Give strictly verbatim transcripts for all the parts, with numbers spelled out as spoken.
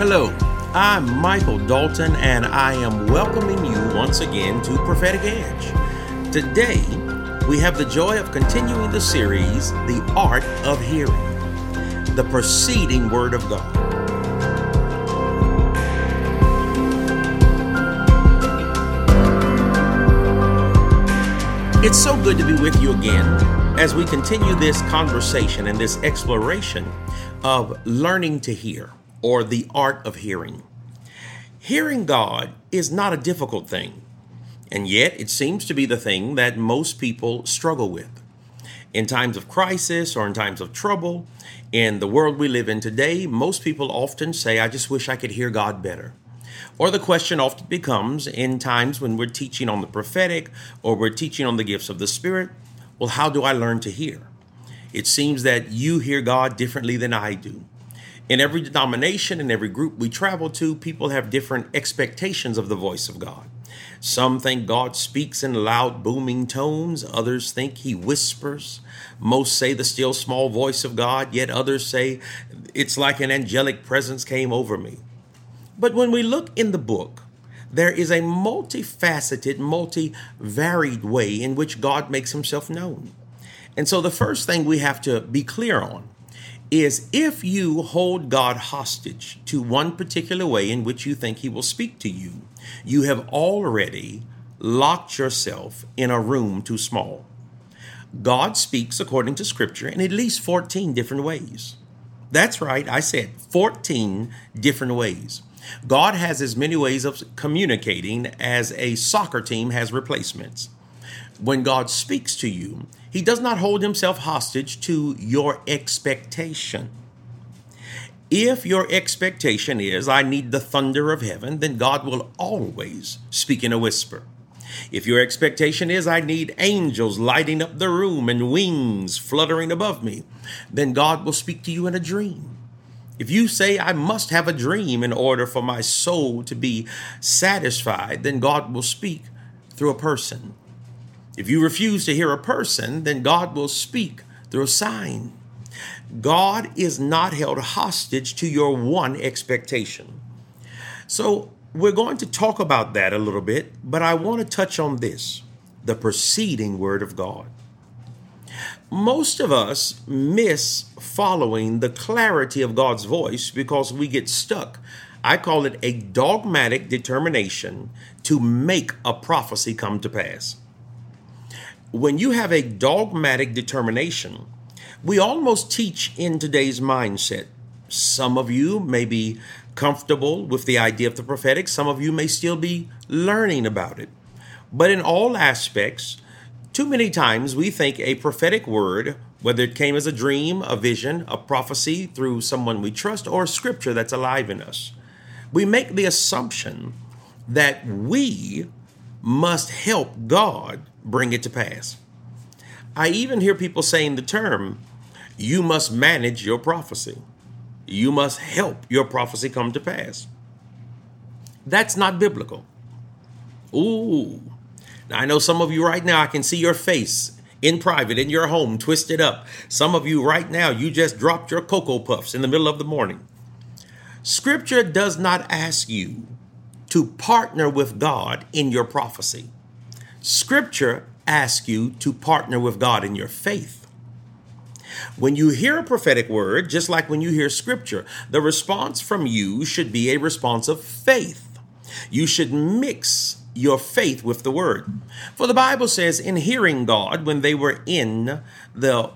Hello, I'm Michael Dalton, and I am welcoming you once again to Prophetic Edge. Today, we have the joy of continuing the series, The Art of Hearing, the preceding Word of God. It's so good to be with you again as we continue this conversation and this exploration of learning to hear, or the art of hearing. Hearing God is not a difficult thing, and yet it seems to be the thing that most people struggle with. In times of crisis or in times of trouble, in the world we live in today, most people often say, I just wish I could hear God better. Or the question often becomes, in times when we're teaching on the prophetic or we're teaching on the gifts of the Spirit, well, how do I learn to hear? It seems that you hear God differently than I do. In every denomination, in every group we travel to, people have different expectations of the voice of God. Some think God speaks in loud, booming tones. Others think he whispers. Most say the still small voice of God, yet others say it's like an angelic presence came over me. But when we look in the book, there is a multifaceted, multi-varied way in which God makes himself known. And so the first thing we have to be clear on is, if you hold God hostage to one particular way in which you think he will speak to you, you have already locked yourself in a room too small. God speaks, according to Scripture, in at least fourteen different ways. That's right, I said fourteen different ways. God has as many ways of communicating as a soccer team has replacements. When God speaks to you, he does not hold himself hostage to your expectation. If your expectation is, I need the thunder of heaven, then God will always speak in a whisper. If your expectation is, I need angels lighting up the room and wings fluttering above me, then God will speak to you in a dream. If you say, I must have a dream in order for my soul to be satisfied, then God will speak through a person. If you refuse to hear a person, then God will speak through a sign. God is not held hostage to your one expectation. So we're going to talk about that a little bit, but I want to touch on this, the preceding Word of God. Most of us miss following the clarity of God's voice because we get stuck. I call it a dogmatic determination to make a prophecy come to pass. When you have a dogmatic determination, we almost teach in today's mindset. Some of you may be comfortable with the idea of the prophetic. Some of you may still be learning about it. But in all aspects, too many times we think a prophetic word, whether it came as a dream, a vision, a prophecy through someone we trust, or Scripture that's alive in us, we make the assumption that we must help God bring it to pass. I even hear people saying the term, you must manage your prophecy. You must help your prophecy come to pass. That's not biblical. Ooh. I know some of you right now, I can see your face in private, in your home, twisted up. Some of you right now, you just dropped your Cocoa Puffs in the middle of the morning. Scripture does not ask you to partner with God in your prophecy. Scripture asks you to partner with God in your faith. When you hear a prophetic word, just like when you hear Scripture, the response from you should be a response of faith. You should mix your faith with the word. For the Bible says, in hearing God, when they were in the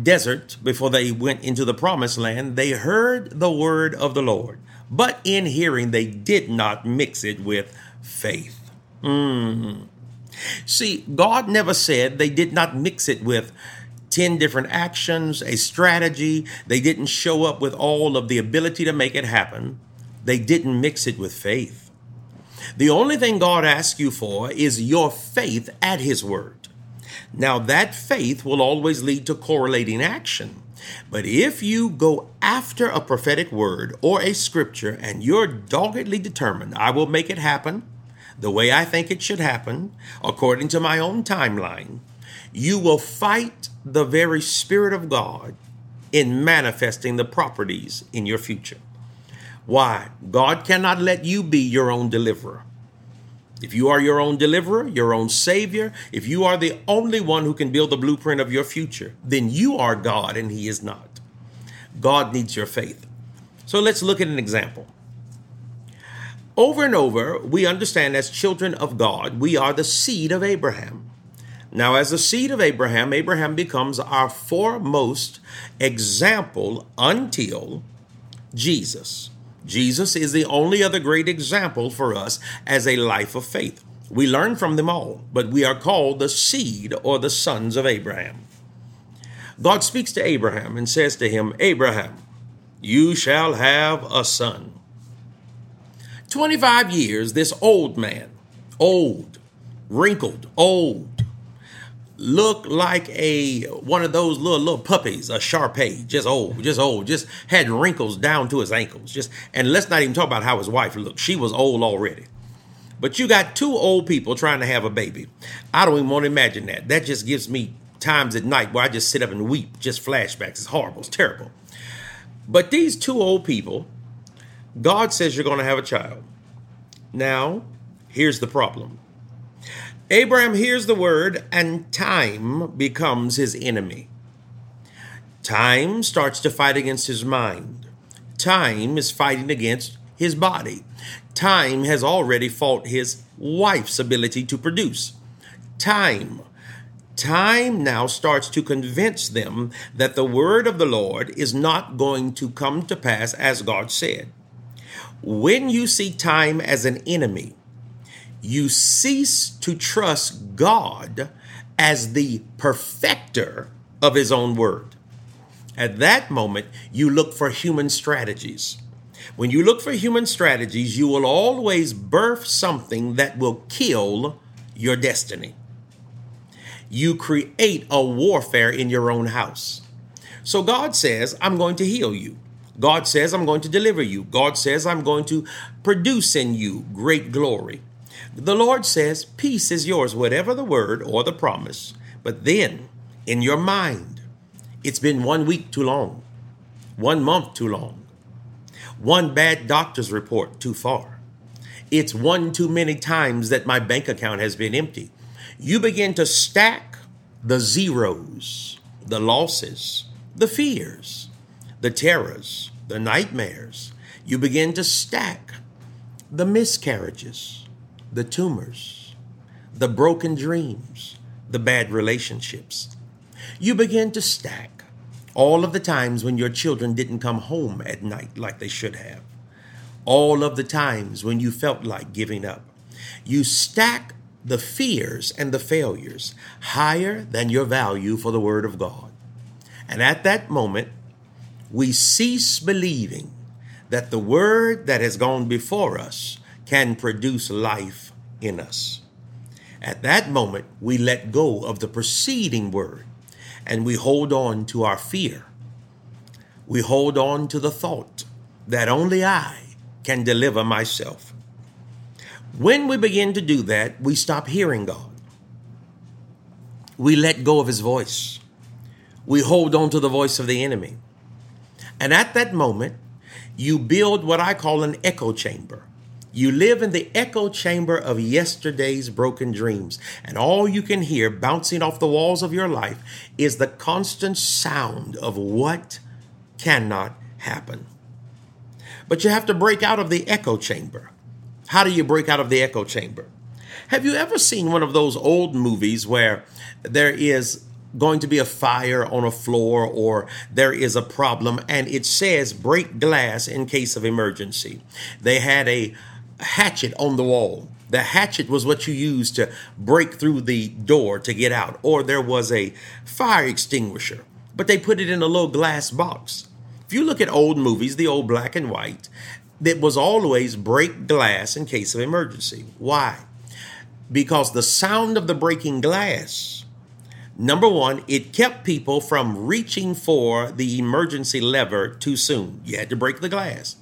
desert, before they went into the promised land, they heard the word of the Lord. But in hearing, they did not mix it with faith. Mm-hmm. See, God never said they did not mix it with ten different actions, a strategy. They didn't show up with all of the ability to make it happen. They didn't mix it with faith. The only thing God asks you for is your faith at his word. Now, that faith will always lead to correlating action. But if you go after a prophetic word or a scripture and you're doggedly determined, I will make it happen the way I think it should happen, according to my own timeline, you will fight the very Spirit of God in manifesting the properties in your future. Why? God cannot let you be your own deliverer. If you are your own deliverer, your own savior, if you are the only one who can build the blueprint of your future, then you are God and he is not. God needs your faith. So let's look at an example. Over and over, we understand as children of God, we are the seed of Abraham. Now, as the seed of Abraham, Abraham becomes our foremost example until Jesus. Jesus is the only other great example for us as a life of faith. We learn from them all, but we are called the seed or the sons of Abraham. God speaks to Abraham and says to him, Abraham, you shall have a son. twenty-five years, this old man, old, wrinkled, old, looked like a one of those little little puppies, a Shar Pei, just old, just old, just had wrinkles down to his ankles. Just and let's not even talk about how his wife looked. She was old already. But you got two old people trying to have a baby. I don't even want to imagine that. That just gives me times at night where I just sit up and weep, just flashbacks. It's horrible. It's terrible. But these two old people, God says you're going to have a child. Now, here's the problem. Abraham hears the word and time becomes his enemy. Time starts to fight against his mind. Time is fighting against his body. Time has already fought his wife's ability to produce. Time. Time now starts to convince them that the word of the Lord is not going to come to pass as God said. When you see time as an enemy, you cease to trust God as the perfecter of his own word. At that moment, you look for human strategies. When you look for human strategies, you will always birth something that will kill your destiny. You create a warfare in your own house. So God says, I'm going to heal you. God says, I'm going to deliver you. God says, I'm going to produce in you great glory. The Lord says, peace is yours, whatever the word or the promise. But then, in your mind, it's been one week too long, one month too long, one bad doctor's report too far. It's one too many times that my bank account has been empty. You begin to stack the zeros, the losses, the fears, the terrors, the nightmares. You begin to stack the miscarriages, the tumors, the broken dreams, the bad relationships. You begin to stack all of the times when your children didn't come home at night like they should have. All of the times when you felt like giving up. You stack the fears and the failures higher than your value for the word of God. And at that moment, we cease believing that the word that has gone before us can produce life in us. At that moment, we let go of the preceding word and we hold on to our fear. We hold on to the thought that only I can deliver myself. When we begin to do that, we stop hearing God. We let go of his voice. We hold on to the voice of the enemy. And at that moment, you build what I call an echo chamber. You live in the echo chamber of yesterday's broken dreams, and all you can hear bouncing off the walls of your life is the constant sound of what cannot happen. But you have to break out of the echo chamber. How do you break out of the echo chamber? Have you ever seen one of those old movies where there is going to be a fire on a floor or there is a problem and it says break glass in case of emergency? They had a hatchet on the wall. The hatchet was what you used to break through the door to get out. Or there was a fire extinguisher, but they put it in a little glass box. If you look at old movies, the old black and white, it was always break glass in case of emergency. Why? Because the sound of the breaking glass, number one, it kept people from reaching for the emergency lever too soon. You had to break the glass.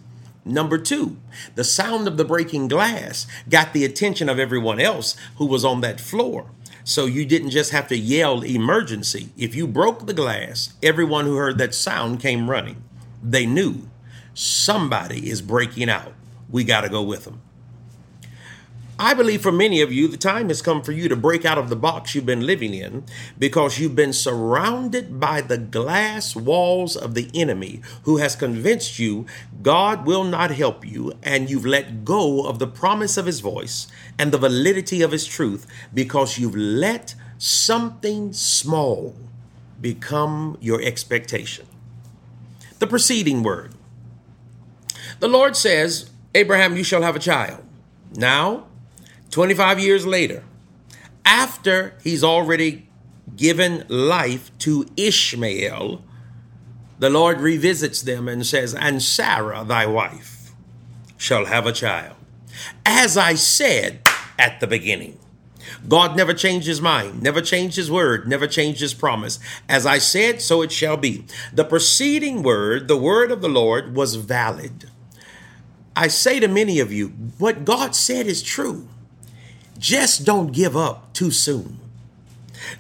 Number two, the sound of the breaking glass got the attention of everyone else who was on that floor. So you didn't just have to yell emergency. If you broke the glass, everyone who heard that sound came running. They knew somebody is breaking out. We got to go with them. I believe for many of you, the time has come for you to break out of the box you've been living in, because you've been surrounded by the glass walls of the enemy who has convinced you God will not help you, and you've let go of the promise of his voice and the validity of his truth because you've let something small become your expectation. The preceding word. The Lord says, Abraham, you shall have a child. Now, twenty-five years later, after he's already given life to Ishmael, the Lord revisits them and says, and Sarah, thy wife, shall have a child. As I said at the beginning, God never changed his mind, never changed his word, never changed his promise. As I said, so it shall be. The preceding word, the word of the Lord, was valid. I say to many of you, what God said is true. Just don't give up too soon.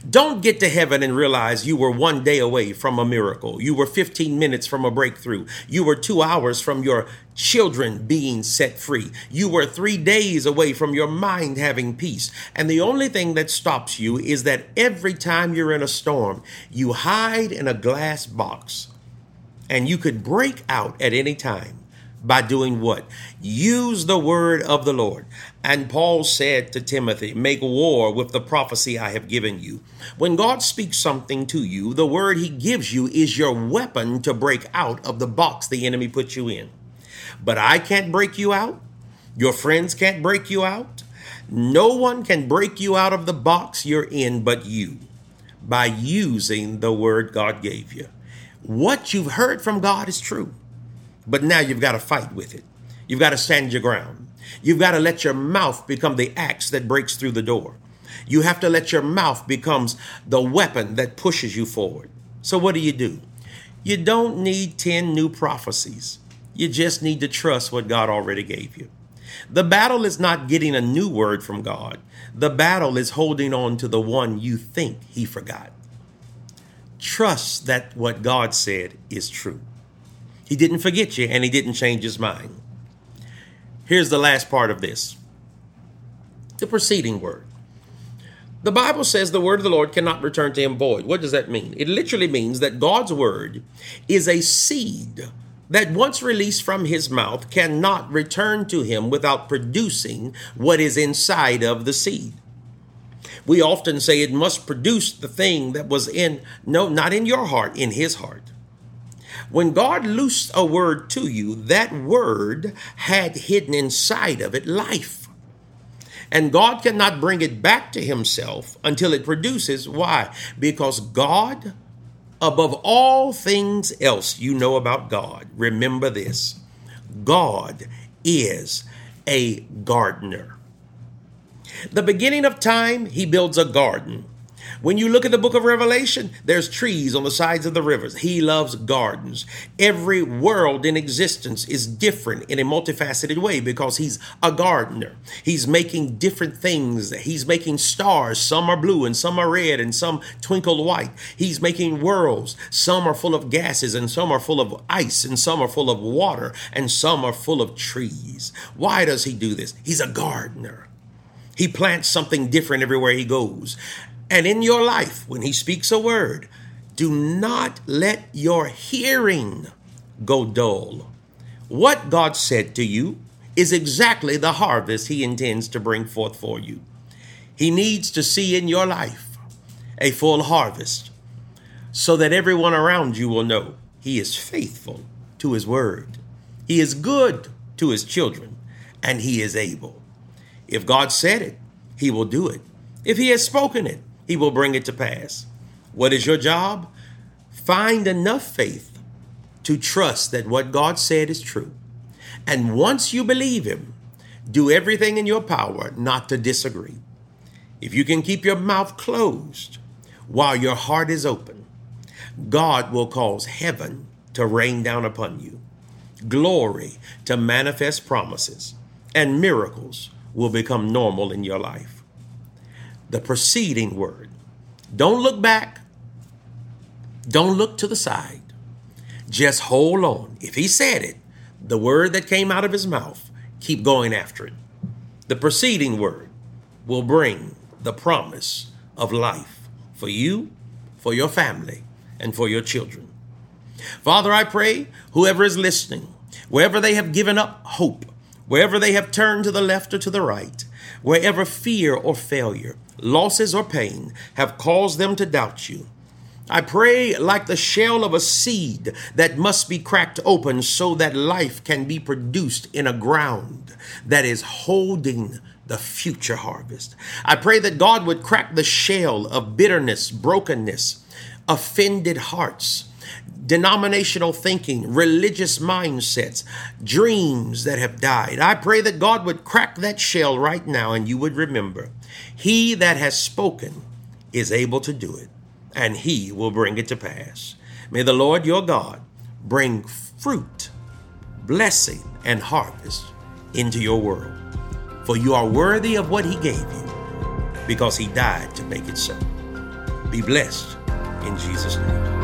Don't get to heaven and realize you were one day away from a miracle. You were fifteen minutes from a breakthrough. You were two hours from your children being set free. You were three days away from your mind having peace. And the only thing that stops you is that every time you're in a storm, you hide in a glass box, and you could break out at any time. By doing what? Use the word of the Lord. And Paul said to Timothy, make war with the prophecy I have given you. When God speaks something to you, the word he gives you is your weapon to break out of the box the enemy put you in. But I can't break you out. Your friends can't break you out. No one can break you out of the box you're in but you, by using the word God gave you. What you've heard from God is true. But now you've got to fight with it. You've got to stand your ground. You've got to let your mouth become the axe that breaks through the door. You have to let your mouth become the weapon that pushes you forward. So what do you do? You don't need ten new prophecies. You just need to trust what God already gave you. The battle is not getting a new word from God. The battle is holding on to the one you think he forgot. Trust that what God said is true. He didn't forget you, and he didn't change his mind. Here's the last part of this. The preceding word. The Bible says the word of the Lord cannot return to him void. What does that mean? It literally means that God's word is a seed that once released from his mouth cannot return to him without producing what is inside of the seed. We often say it must produce the thing that was in, no, not in your heart, in his heart. When God loosed a word to you, that word had hidden inside of it life. And God cannot bring it back to himself until it produces. Why? Because God, above all things else you know about God, remember this, God is a gardener. The beginning of time, he builds a garden. When you look at the book of Revelation, there's trees on the sides of the rivers. He loves gardens. Every world in existence is different in a multifaceted way because he's a gardener. He's making different things. He's making stars. Some are blue and some are red and some twinkle white. He's making worlds. Some are full of gases and some are full of ice and some are full of water and some are full of trees. Why does he do this? He's a gardener. He plants something different everywhere he goes. And in your life, when he speaks a word, do not let your hearing go dull. What God said to you is exactly the harvest he intends to bring forth for you. He needs to see in your life a full harvest so that everyone around you will know he is faithful to his word. He is good to his children, and he is able. If God said it, he will do it. If he has spoken it, he will bring it to pass. What is your job? Find enough faith to trust that what God said is true. And once you believe him, do everything in your power not to disagree. If you can keep your mouth closed while your heart is open, God will cause heaven to rain down upon you, glory to manifest promises, and miracles will become normal in your life. The preceding word. Don't look back. Don't look to the side. Just hold on. If he said it, the word that came out of his mouth, keep going after it. The preceding word will bring the promise of life for you, for your family, and for your children. Father, I pray whoever is listening, wherever they have given up hope, wherever they have turned to the left or to the right, wherever fear or failure, losses or pain have caused them to doubt you, I pray like the shell of a seed that must be cracked open so that life can be produced in a ground that is holding the future harvest. I pray that God would crack the shell of bitterness, brokenness, offended hearts, denominational thinking, religious mindsets, dreams that have died. I pray that God would crack that shell right now and you would remember, he that has spoken is able to do it, and he will bring it to pass. May the Lord your God bring fruit, blessing, and harvest into your world. For you are worthy of what he gave you, because he died to make it so. Be blessed in Jesus' name.